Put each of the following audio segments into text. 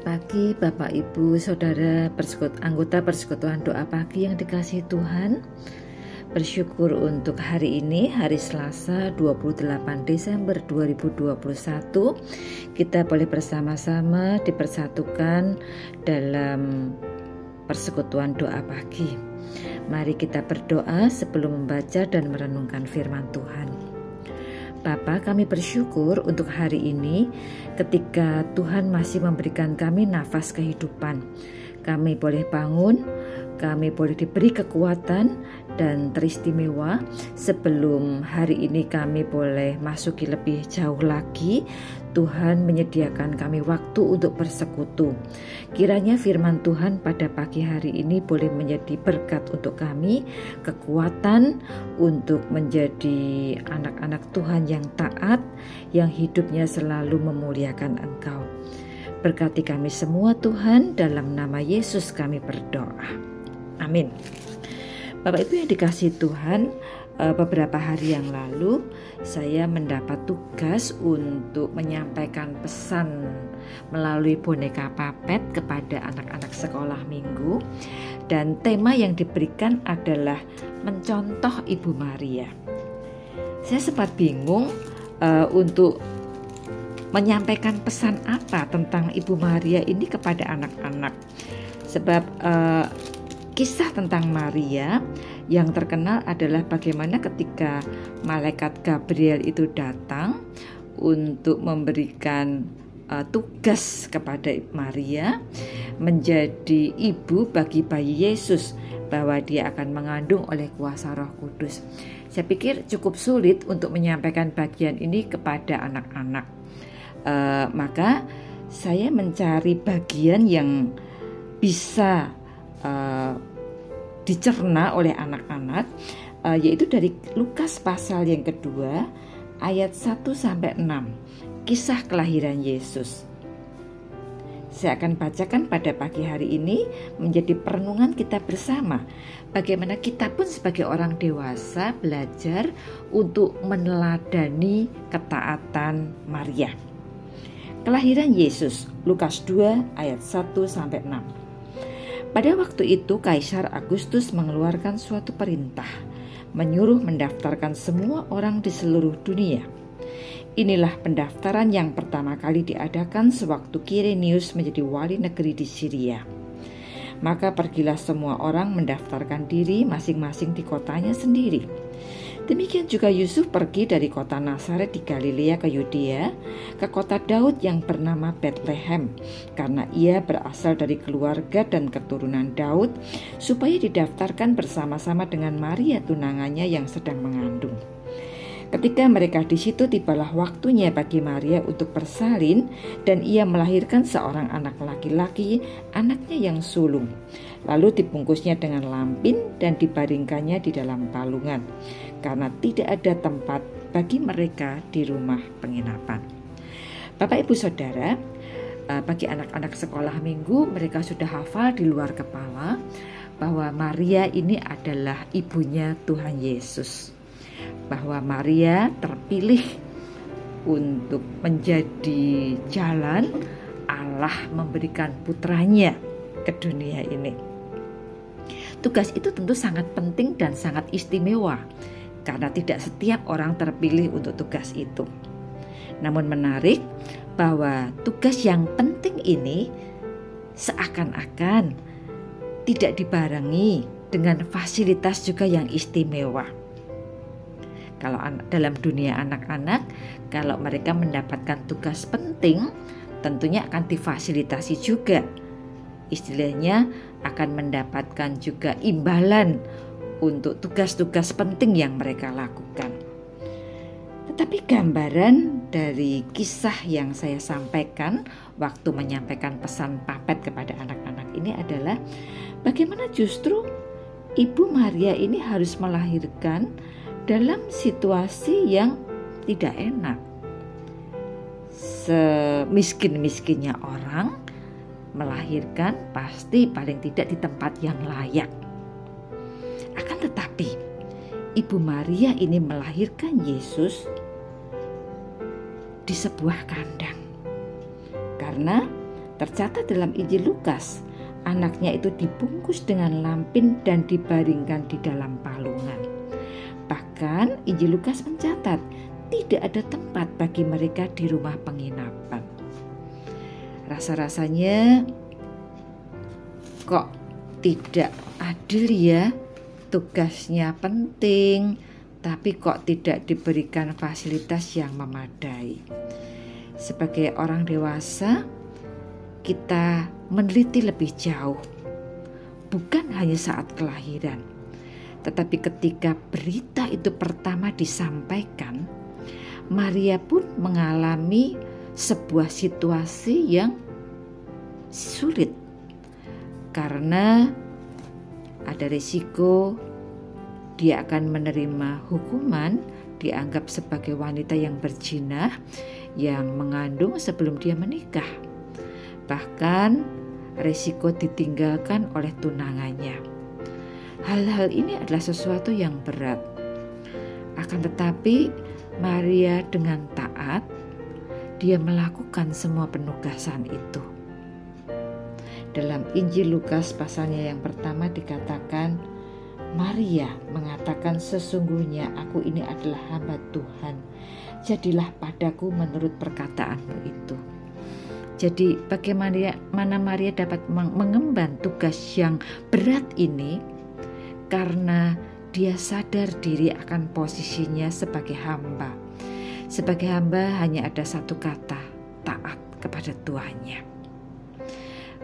Selamat pagi Bapak Ibu Saudara anggota Persekutuan Doa Pagi yang dikasihi Tuhan. Bersyukur untuk hari ini, hari Selasa 28 Desember 2021. Kita boleh bersama-sama dipersatukan dalam Persekutuan Doa Pagi. Mari kita berdoa sebelum membaca dan merenungkan firman Tuhan. Bapa, kami bersyukur untuk hari ini ketika Tuhan masih memberikan kami nafas kehidupan. Kami boleh bangun, kami boleh diberi kekuatan dan teristimewa sebelum hari ini kami boleh masuki lebih jauh lagi. Tuhan menyediakan kami waktu untuk bersekutu. Kiranya firman Tuhan pada pagi hari ini boleh menjadi berkat untuk kami, kekuatan untuk menjadi anak-anak Tuhan yang taat, yang hidupnya selalu memuliakan Engkau. Berkati kami semua Tuhan, dalam nama Yesus kami berdoa. Amin. Bapak Ibu yang dikasihi Tuhan, beberapa hari yang lalu saya mendapat tugas untuk menyampaikan pesan melalui boneka papet kepada anak-anak sekolah minggu, dan tema yang diberikan adalah mencontoh Ibu Maria. Saya sempat bingung untuk menyampaikan pesan apa tentang Ibu Maria ini kepada anak-anak, sebab kisah tentang Maria yang terkenal adalah bagaimana ketika malaikat Gabriel itu datang untuk memberikan tugas kepada Maria menjadi ibu bagi bayi Yesus, bahwa dia akan mengandung oleh kuasa Roh Kudus. Saya pikir cukup sulit untuk menyampaikan bagian ini kepada anak-anak, maka saya mencari bagian yang bisa dicerna oleh anak-anak, yaitu dari Lukas pasal yang kedua ayat 1-6, kisah kelahiran Yesus. Saya akan bacakan pada pagi hari ini menjadi perenungan kita bersama, bagaimana kita pun sebagai orang dewasa belajar untuk meneladani ketaatan Maria. Kelahiran Yesus, Lukas 2 ayat 1-6. Pada waktu itu Kaisar Agustus mengeluarkan suatu perintah, menyuruh mendaftarkan semua orang di seluruh dunia. Inilah pendaftaran yang pertama kali diadakan sewaktu Kirenius menjadi wali negeri di Syria. Maka pergilah semua orang mendaftarkan diri masing-masing di kotanya sendiri. Demikian juga Yusuf pergi dari kota Nazaret di Galilea ke Yudea, ke kota Daud yang bernama Bethlehem, karena ia berasal dari keluarga dan keturunan Daud, supaya didaftarkan bersama-sama dengan Maria tunangannya yang sedang mengandung. Ketika mereka di situ, tibalah waktunya bagi Maria untuk bersalin, dan ia melahirkan seorang anak laki-laki, anaknya yang sulung. Lalu dibungkusnya dengan lampin dan dibaringkannya di dalam palungan, karena tidak ada tempat bagi mereka di rumah penginapan. Bapak Ibu Saudara, bagi anak-anak sekolah minggu, mereka sudah hafal di luar kepala bahwa Maria ini adalah ibunya Tuhan Yesus, bahwa Maria terpilih untuk menjadi jalan Allah memberikan putranya ke dunia ini. Tugas itu tentu sangat penting dan sangat istimewa, karena tidak setiap orang terpilih untuk tugas itu. Namun menarik bahwa tugas yang penting ini seakan-akan tidak dibarengi dengan fasilitas juga yang istimewa. Kalau dalam dunia anak-anak, kalau mereka mendapatkan tugas penting, tentunya akan difasilitasi juga. Istilahnya akan mendapatkan juga imbalan untuk tugas-tugas penting yang mereka lakukan. Tetapi gambaran dari kisah yang saya sampaikan waktu menyampaikan pesan papet kepada anak-anak ini adalah bagaimana justru Ibu Maria ini harus melahirkan dalam situasi yang tidak enak. Semiskin-miskinnya orang, melahirkan pasti paling tidak di tempat yang layak. Akan tetapi, Ibu Maria ini melahirkan Yesus di sebuah kandang, karena Tercatat dalam Injil Lukas, anaknya itu dibungkus dengan lampin dan dibaringkan di dalam palungan. Bahkan Injil Lukas mencatat tidak ada tempat bagi mereka di rumah penginapan. Rasa-rasanya kok tidak adil ya, tugasnya penting tapi kok tidak diberikan fasilitas yang memadai. Sebagai orang dewasa, kita meneliti lebih jauh, bukan hanya saat kelahiran, tetapi ketika berita itu pertama disampaikan, Maria pun mengalami sebuah situasi yang sulit karena ada risiko dia akan menerima hukuman, dianggap sebagai wanita yang berzina, yang mengandung sebelum dia menikah. Bahkan resiko ditinggalkan oleh tunangannya. Hal-hal ini adalah sesuatu yang berat. Akan tetapi Maria dengan taat, dia melakukan semua penugasan itu. Dalam Injil Lukas pasalnya yang pertama dikatakan, Maria mengatakan, sesungguhnya aku ini adalah hamba Tuhan, jadilah padaku menurut perkataanmu itu. Jadi bagaimana Maria dapat mengemban tugas yang berat ini? Karena dia sadar diri akan posisinya sebagai hamba. Sebagai hamba hanya ada satu kata, taat kepada Tuannya.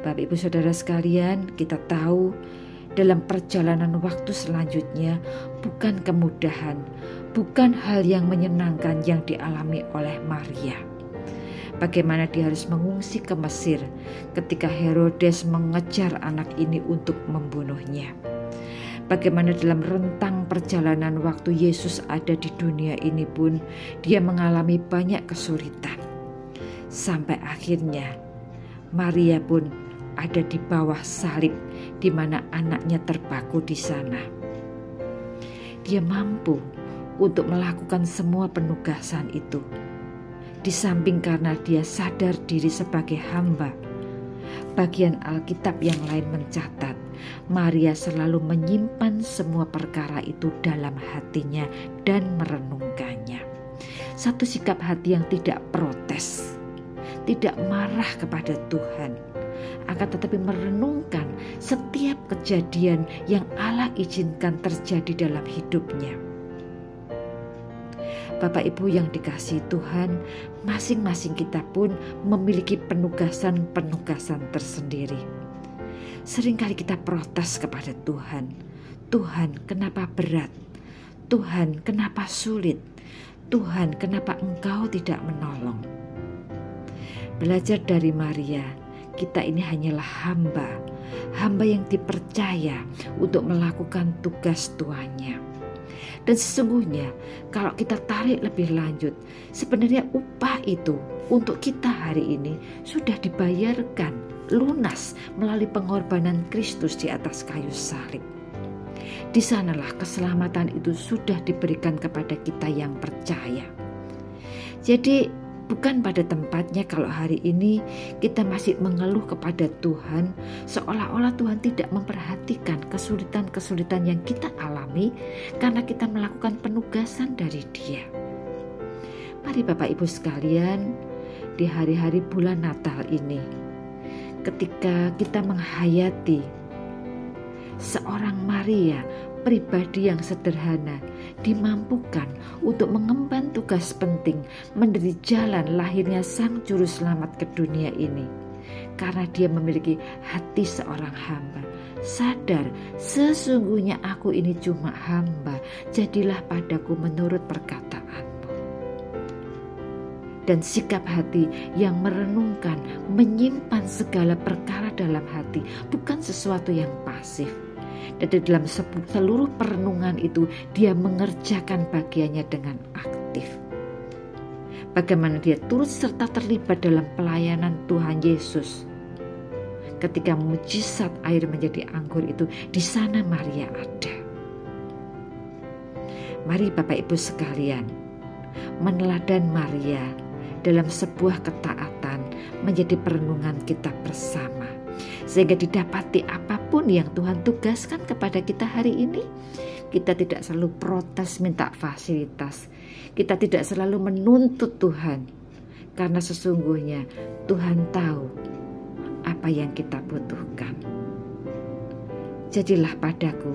Bapak Ibu Saudara sekalian, kita tahu dalam perjalanan waktu selanjutnya bukan kemudahan, bukan hal yang menyenangkan yang dialami oleh Maria. Bagaimana dia harus mengungsi ke Mesir ketika Herodes mengejar anak ini untuk membunuhnya. Bagaimana dalam rentang perjalanan waktu Yesus ada di dunia ini pun dia mengalami banyak kesulitan. Sampai akhirnya Maria pun ada di bawah salib di mana anaknya terpaku di sana. Dia mampu untuk melakukan semua penugasan itu. Di samping karena dia sadar diri sebagai hamba, bagian Alkitab yang lain mencatat, Maria selalu menyimpan semua perkara itu dalam hatinya dan merenungkannya. Satu sikap hati yang tidak protes, tidak marah kepada Tuhan, akan tetapi merenungkan setiap kejadian yang Allah izinkan terjadi dalam hidupnya. Bapak Ibu yang dikasihi Tuhan, masing-masing kita pun memiliki penugasan-penugasan tersendiri. Seringkali kita protes kepada Tuhan. Tuhan, kenapa berat? Tuhan, kenapa sulit? Tuhan, kenapa Engkau tidak menolong? Belajar dari Maria, kita ini hanyalah hamba. Hamba yang dipercaya untuk melakukan tugas Tuannya. Dan sesungguhnya kalau kita tarik lebih lanjut, sebenarnya upah itu untuk kita hari ini sudah dibayarkan lunas melalui pengorbanan Kristus di atas kayu salib. Di sanalah keselamatan itu sudah diberikan kepada kita yang percaya. Jadi bukan pada tempatnya kalau hari ini kita masih mengeluh kepada Tuhan, seolah-olah Tuhan tidak memperhatikan kesulitan-kesulitan yang kita alami karena kita melakukan penugasan dari Dia. Mari Bapak Ibu sekalian, di hari-hari bulan Natal ini, ketika kita menghayati seorang Maria, pribadi yang sederhana, dimampukan untuk mengemban tugas penting, menjadi jalan lahirnya Sang Juru Selamat ke dunia ini. Karena dia memiliki hati seorang hamba, sadar sesungguhnya aku ini cuma hamba, jadilah padaku menurut perkataanmu. Dan sikap hati yang merenungkan, menyimpan segala perkara dalam hati, bukan sesuatu yang pasif. Dan di dalam seluruh perenungan itu dia mengerjakan bagiannya dengan aktif. Bagaimana dia turut serta terlibat dalam pelayanan Tuhan Yesus. Ketika mujizat air menjadi anggur itu, di sana Maria ada. Mari Bapak Ibu sekalian, meneladan Maria dalam sebuah ketaatan, menjadi perenungan kita bersama. Sehingga didapati apapun yang Tuhan tugaskan kepada kita hari ini, kita tidak selalu protes minta fasilitas. Kita tidak selalu menuntut Tuhan. Karena sesungguhnya Tuhan tahu apa yang kita butuhkan. Jadilah padaku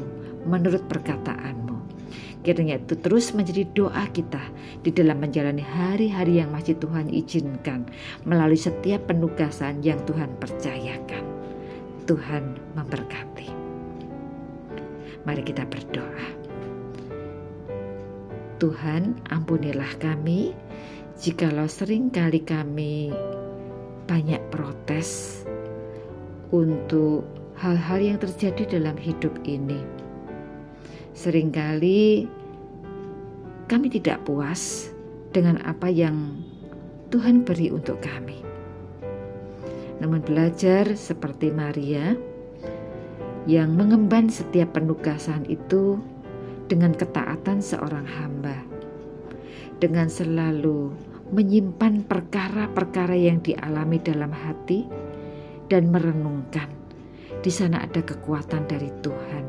menurut perkataanmu. Kiranya itu terus menjadi doa kita di dalam menjalani hari-hari yang masih Tuhan izinkan melalui setiap penugasan yang Tuhan percayakan. Tuhan memberkati. Mari kita berdoa. Tuhan, ampunilah kami jikalau seringkali kami banyak protes untuk hal-hal yang terjadi dalam hidup ini. Seringkali kami tidak puas dengan apa yang Tuhan beri untuk kami. Namun belajar seperti Maria yang mengemban setiap penugasan itu dengan ketaatan seorang hamba, dengan selalu menyimpan perkara-perkara yang dialami dalam hati dan merenungkan. Di sana ada kekuatan dari Tuhan.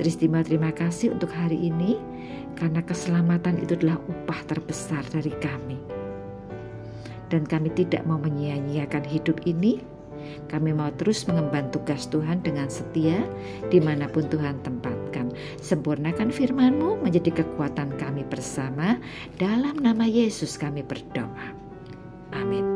Terima kasih untuk hari ini, karena keselamatan itu adalah upah terbesar dari kami. Dan kami tidak mau menyia-nyiakan hidup ini. Kami mau terus mengemban tugas Tuhan dengan setia dimanapun Tuhan tempatkan. Sempurnakan firman-Mu menjadi kekuatan kami bersama. Dalam nama Yesus kami berdoa. Amin.